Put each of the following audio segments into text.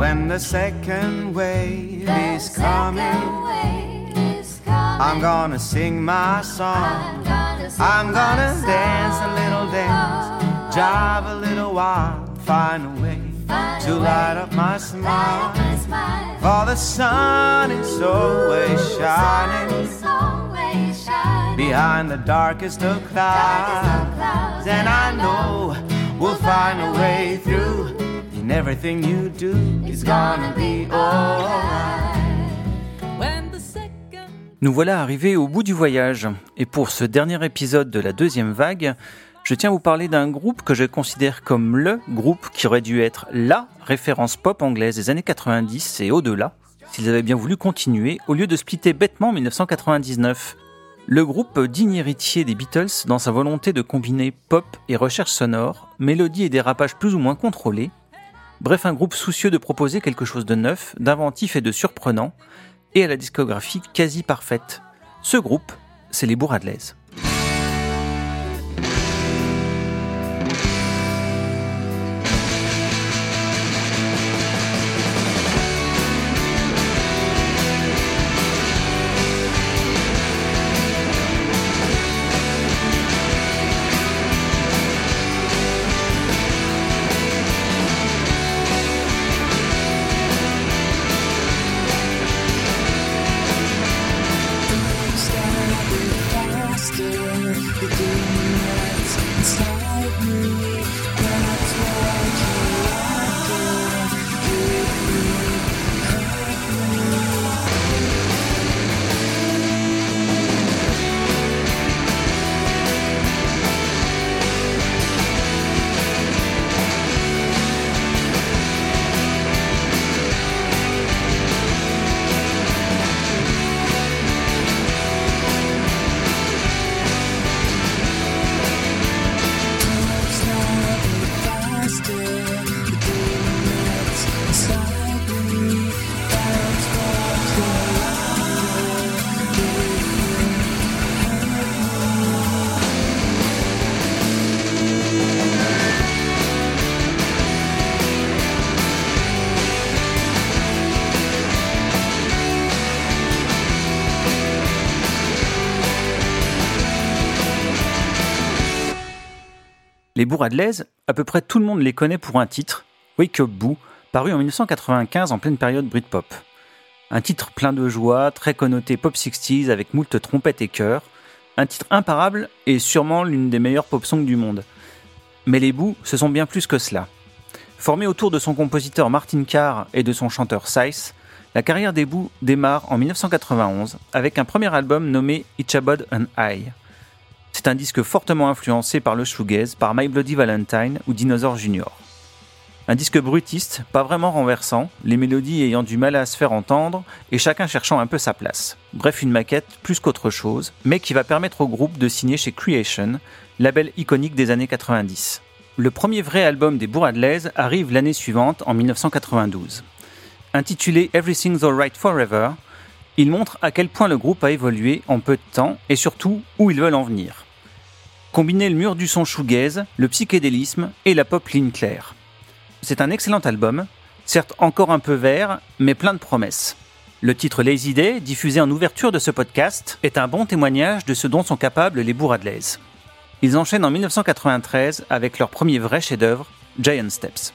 When the second wave is coming, I'm gonna sing my song. I'm gonna dance a little dance, jive a little while, find a way to light up my smile. For the sun is always shining behind the darkest of clouds, and I know we'll find a way through. And everything you do is gonna be alright. Nous voilà arrivés au bout du voyage, et pour ce dernier épisode de la deuxième vague, je tiens à vous parler d'un groupe que je considère comme le groupe qui aurait dû être la référence pop anglaise des années 90 et au-delà, s'ils avaient bien voulu continuer, au lieu de splitter bêtement en 1999. Le groupe digne héritier des Beatles dans sa volonté de combiner pop et recherche sonore, mélodie et dérapage plus ou moins contrôlés, bref, un groupe soucieux de proposer quelque chose de neuf, d'inventif et de surprenant, et à la discographie quasi parfaite. Ce groupe, c'est les Boo Radleys. Les Boo Radleys, à peu près tout le monde les connaît pour un titre, Wake Up Boo, paru en 1995 en pleine période Britpop. Un titre plein de joie, très connoté pop 60s avec moult trompettes et chœurs, un titre imparable et sûrement l'une des meilleures pop songs du monde. Mais les Boo, ce sont bien plus que cela. Formé autour de son compositeur Martin Carr et de son chanteur Sice, la carrière des Boo démarre en 1991 avec un premier album nommé Ichabod and I. C'est un disque fortement influencé par le shoegaze, par My Bloody Valentine ou Dinosaur Junior. Un disque brutiste, pas vraiment renversant, les mélodies ayant du mal à se faire entendre et chacun cherchant un peu sa place. Bref, une maquette plus qu'autre chose, mais qui va permettre au groupe de signer chez Creation, label iconique des années 90. Le premier vrai album des Boo Radleys arrive l'année suivante, en 1992. Intitulé Everything's Alright Forever, il montre à quel point le groupe a évolué en peu de temps et surtout où ils veulent en venir. Combiner le mur du son shoegaze, le psychédélisme et la pop ligne claire. C'est un excellent album, certes encore un peu vert, mais plein de promesses. Le titre Lazy Day, diffusé en ouverture de ce podcast, est un bon témoignage de ce dont sont capables les Boo Radleys. Ils enchaînent en 1993 avec leur premier vrai chef-d'œuvre, Giant Steps.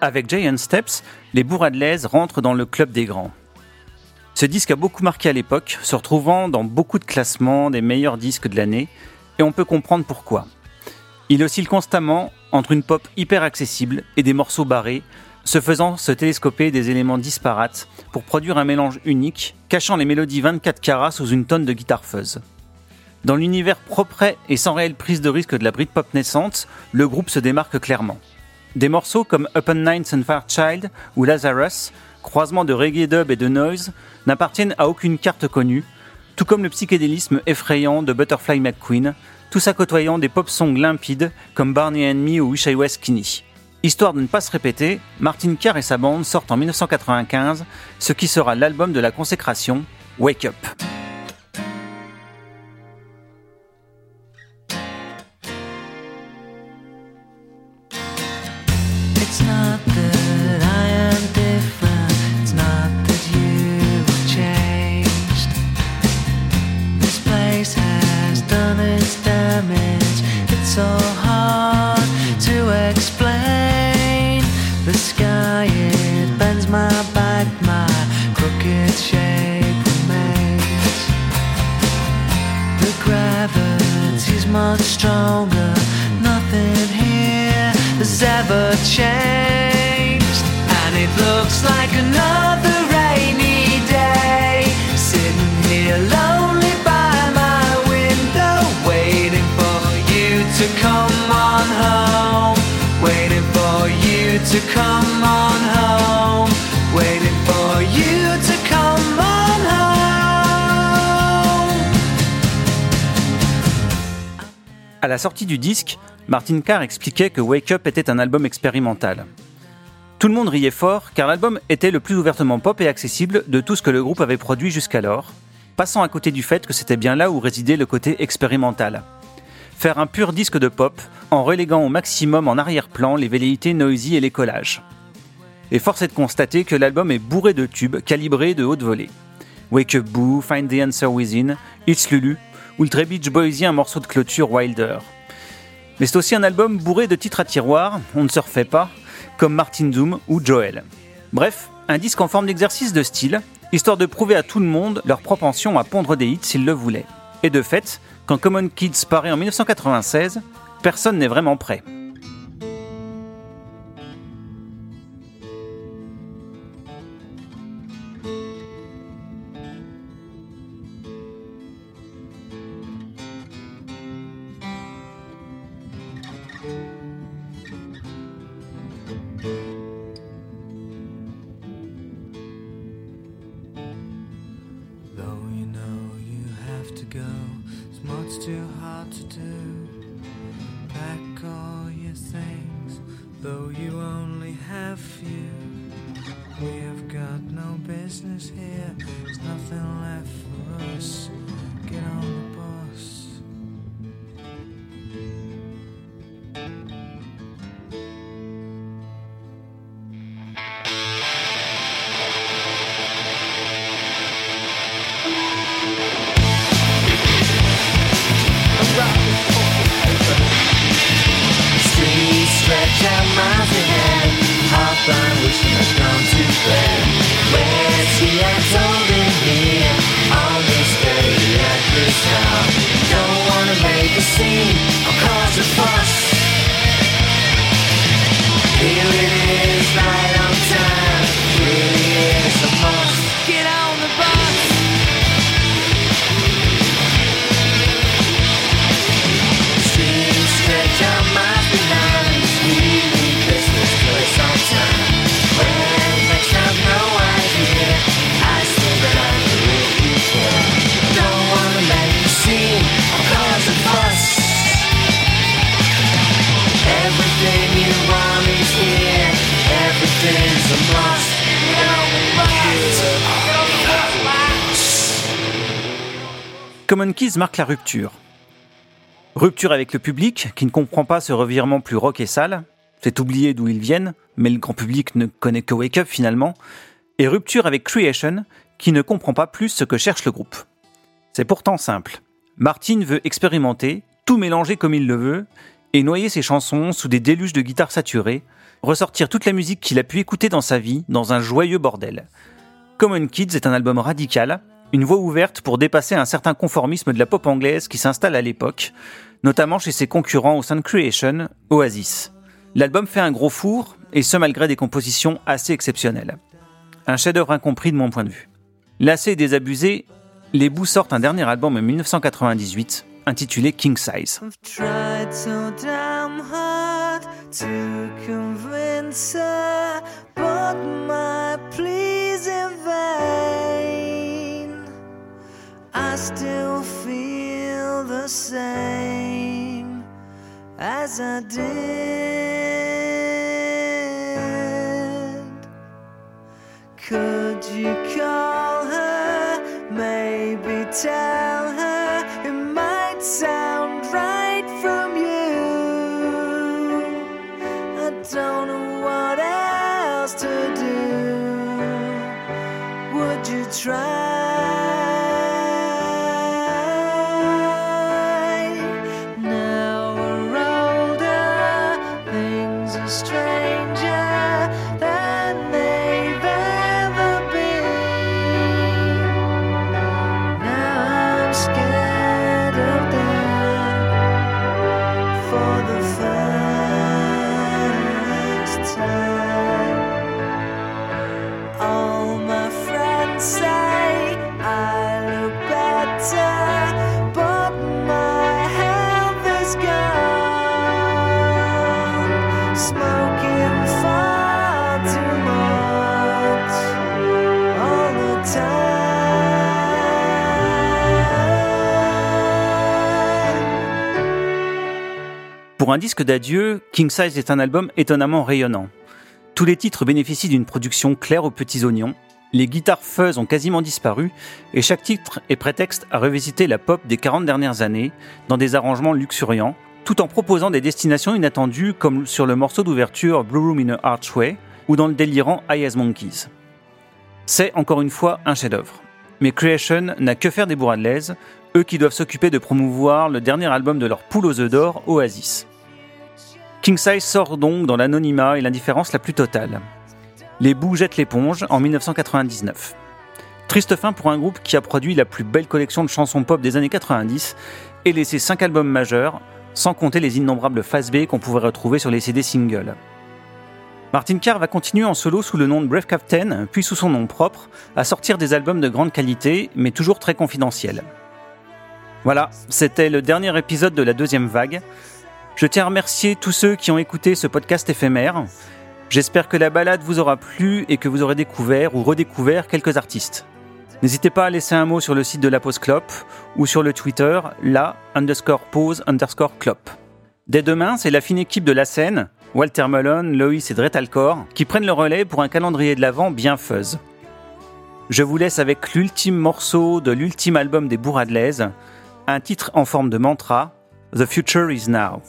Avec Giant Steps, les Boo Radleys rentrent dans le club des grands. Ce disque a beaucoup marqué à l'époque, se retrouvant dans beaucoup de classements des meilleurs disques de l'année, et on peut comprendre pourquoi. Il oscille constamment entre une pop hyper accessible et des morceaux barrés, se faisant se télescoper des éléments disparates pour produire un mélange unique, cachant les mélodies 24 carats sous une tonne de guitare fuzz. Dans l'univers propre et sans réelle prise de risque de la Britpop naissante, le groupe se démarque clairement. Des morceaux comme Up on Nines and Fairchild ou Lazarus, croisement de reggae dub et de noise, n'appartiennent à aucune carte connue, tout comme le psychédélisme effrayant de Butterfly McQueen, tout ça côtoyant des pop-songs limpides comme Barney and Me ou Wish I Was Kinney. Histoire de ne pas se répéter, Martin Carr et sa bande sortent en 1995 ce qui sera l'album de la consécration, Wake Up. À la sortie du disque, Martin Carr expliquait que Wake Up était un album expérimental. Tout le monde riait fort car l'album était le plus ouvertement pop et accessible de tout ce que le groupe avait produit jusqu'alors, passant à côté du fait que c'était bien là où résidait le côté expérimental. Faire un pur disque de pop en reléguant au maximum en arrière-plan les velléités noisy et les collages. Et force est de constater que l'album est bourré de tubes calibrés de haute volée. Wake Up Boo, Find The Answer Within, It's Lulu, Ultra Beach Boysy, un morceau de clôture Wilder. Mais c'est aussi un album bourré de titres à tiroir, on ne se refait pas, comme Martin Doom ou Joel. Bref, un disque en forme d'exercice de style, histoire de prouver à tout le monde leur propension à pondre des hits s'ils le voulaient. Et de fait, quand Common Kids paraît en 1996, personne n'est vraiment prêt. Common Kids marque la rupture. Rupture avec le public, qui ne comprend pas ce revirement plus rock et sale, fait oublier d'où ils viennent, mais le grand public ne connaît que Wake Up finalement, et rupture avec Creation, qui ne comprend pas plus ce que cherche le groupe. C'est pourtant simple. Martin veut expérimenter, tout mélanger comme il le veut, et noyer ses chansons sous des déluges de guitares saturées, ressortir toute la musique qu'il a pu écouter dans sa vie dans un joyeux bordel. Common Kids est un album radical, une voie ouverte pour dépasser un certain conformisme de la pop anglaise qui s'installe à l'époque, notamment chez ses concurrents au sein de Creation, Oasis. L'album fait un gros four, et ce malgré des compositions assez exceptionnelles. Un chef-d'œuvre incompris de mon point de vue. Lassés et désabusés, les Boo sortent un dernier album en 1998, intitulé King Size. I still feel the same as I did. Could you call her? Maybe tell her it might sound right from you. I don't know what else to do. Would you try? Pour un disque d'adieu, King Size est un album étonnamment rayonnant. Tous les titres bénéficient d'une production claire aux petits oignons, les guitares fuzz ont quasiment disparu, et chaque titre est prétexte à revisiter la pop des 40 dernières années, dans des arrangements luxuriants, tout en proposant des destinations inattendues comme sur le morceau d'ouverture Blue Room in an archway, ou dans le délirant High as Monkeys. C'est, encore une fois, un chef-d'œuvre. Mais Creation n'a que faire des Boo Radleys, eux qui doivent s'occuper de promouvoir le dernier album de leur poule aux œufs d'or, Oasis. King Size sort donc dans l'anonymat et l'indifférence la plus totale. Les Boo jettent l'éponge en 1999. Triste fin pour un groupe qui a produit la plus belle collection de chansons pop des années 90 et laissé 5 albums majeurs, sans compter les innombrables faces B qu'on pouvait retrouver sur les CD singles. Martin Carr va continuer en solo sous le nom de Brave Captain, puis sous son nom propre, à sortir des albums de grande qualité, mais toujours très confidentiels. Voilà, c'était le dernier épisode de la deuxième vague. Je tiens à remercier tous ceux qui ont écouté ce podcast éphémère. J'espère que la balade vous aura plu et que vous aurez découvert ou redécouvert quelques artistes. N'hésitez pas à laisser un mot sur le site de La Pause clop ou sur le Twitter @la_pause_clop. Dès demain, c'est la fine équipe de La scène, Walter Mullen, Lois et Dreyth qui prennent le relais pour un calendrier de l'avent bien fuzz. Je vous laisse avec l'ultime morceau de l'ultime album des Boo Radleys, un titre en forme de mantra, The Future Is Now.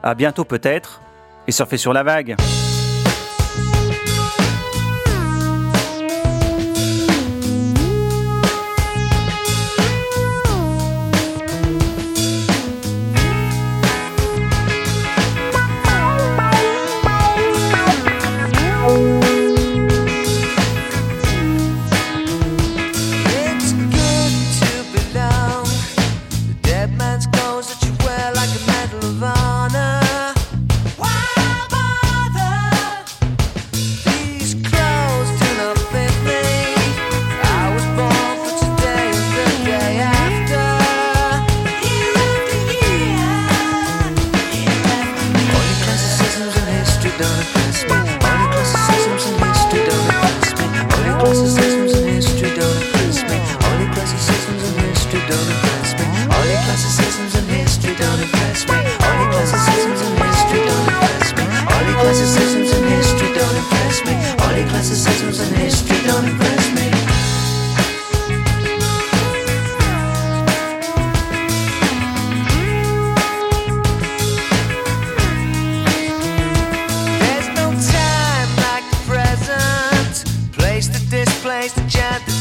À bientôt peut-être, et surfez sur la vague.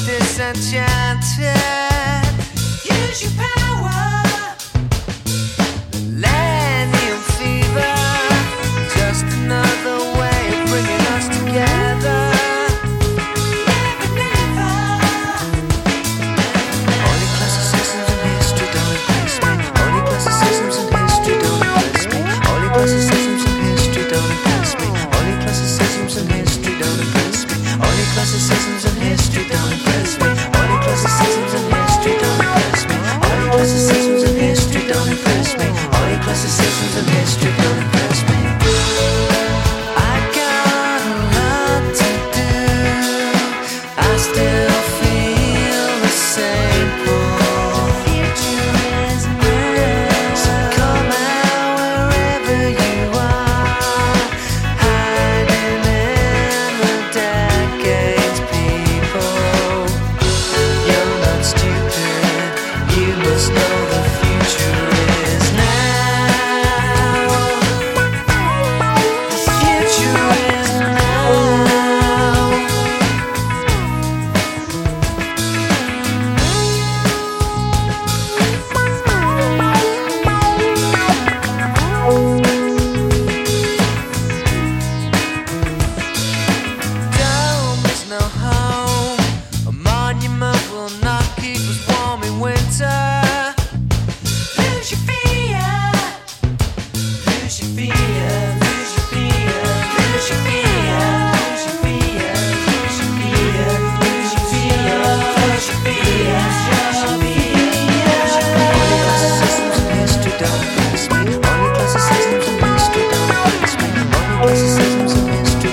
Disenchanted, use your power, land in associations of history don't impress me. I got a lot to do. I still feel the same pull. The future is now. So come out wherever you are, hiding in the decades, people. You're not stupid. You must know the future. Dome is no home. A monument will not keep us warm in winter. Lose your fear. Lose your fear. Lose your fear. Lose your fear. Lose your fear. Lose your fear. Lose your fear. Lose your fear. Lose your fear. Only classes, systems, and history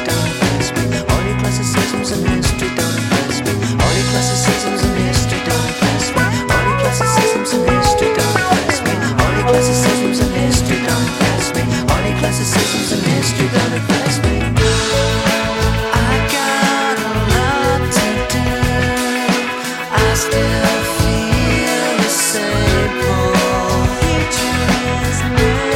don't impress me. Only classes, systems, and history don't impress me. Only classes, systems, and history don't impress me. Only classes, systems, and history don't impress me. Only classes, systems, and history don't impress me. Only classes, systems, and history don't impress me. Only classes, systems, and history don't impress me. Only classes, systems, and history don't impress me. I got a lot to do. I still feel the same pull. Future is now.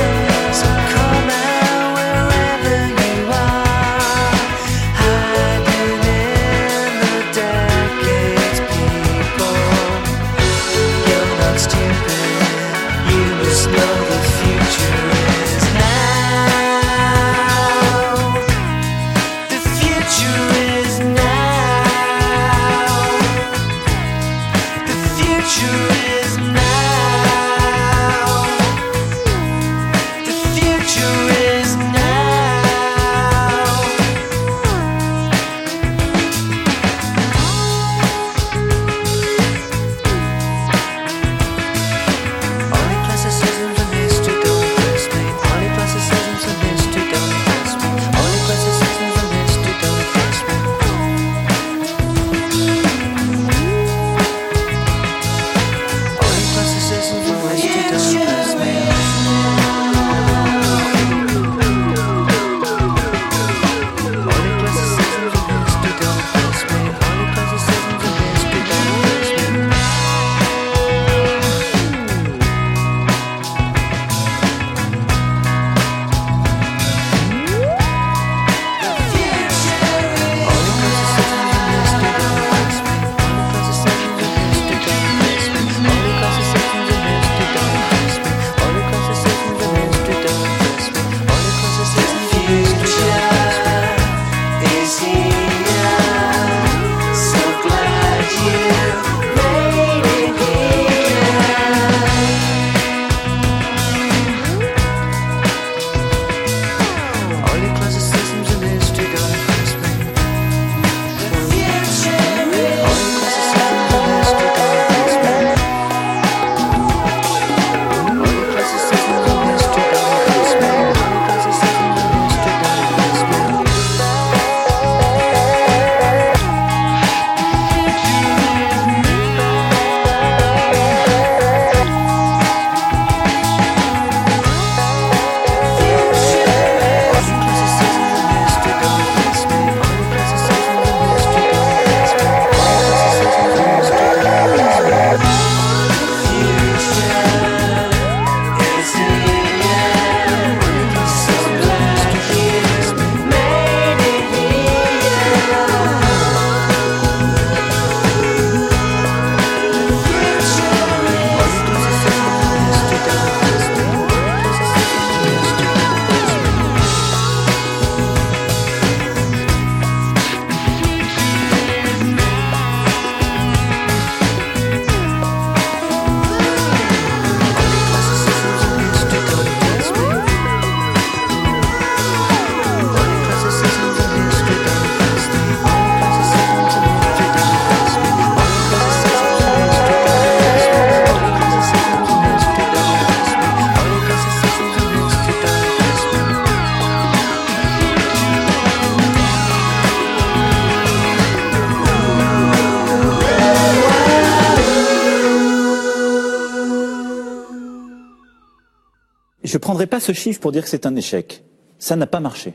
Je ne prendrai pas ce chiffre pour dire que c'est un échec. Ça n'a pas marché.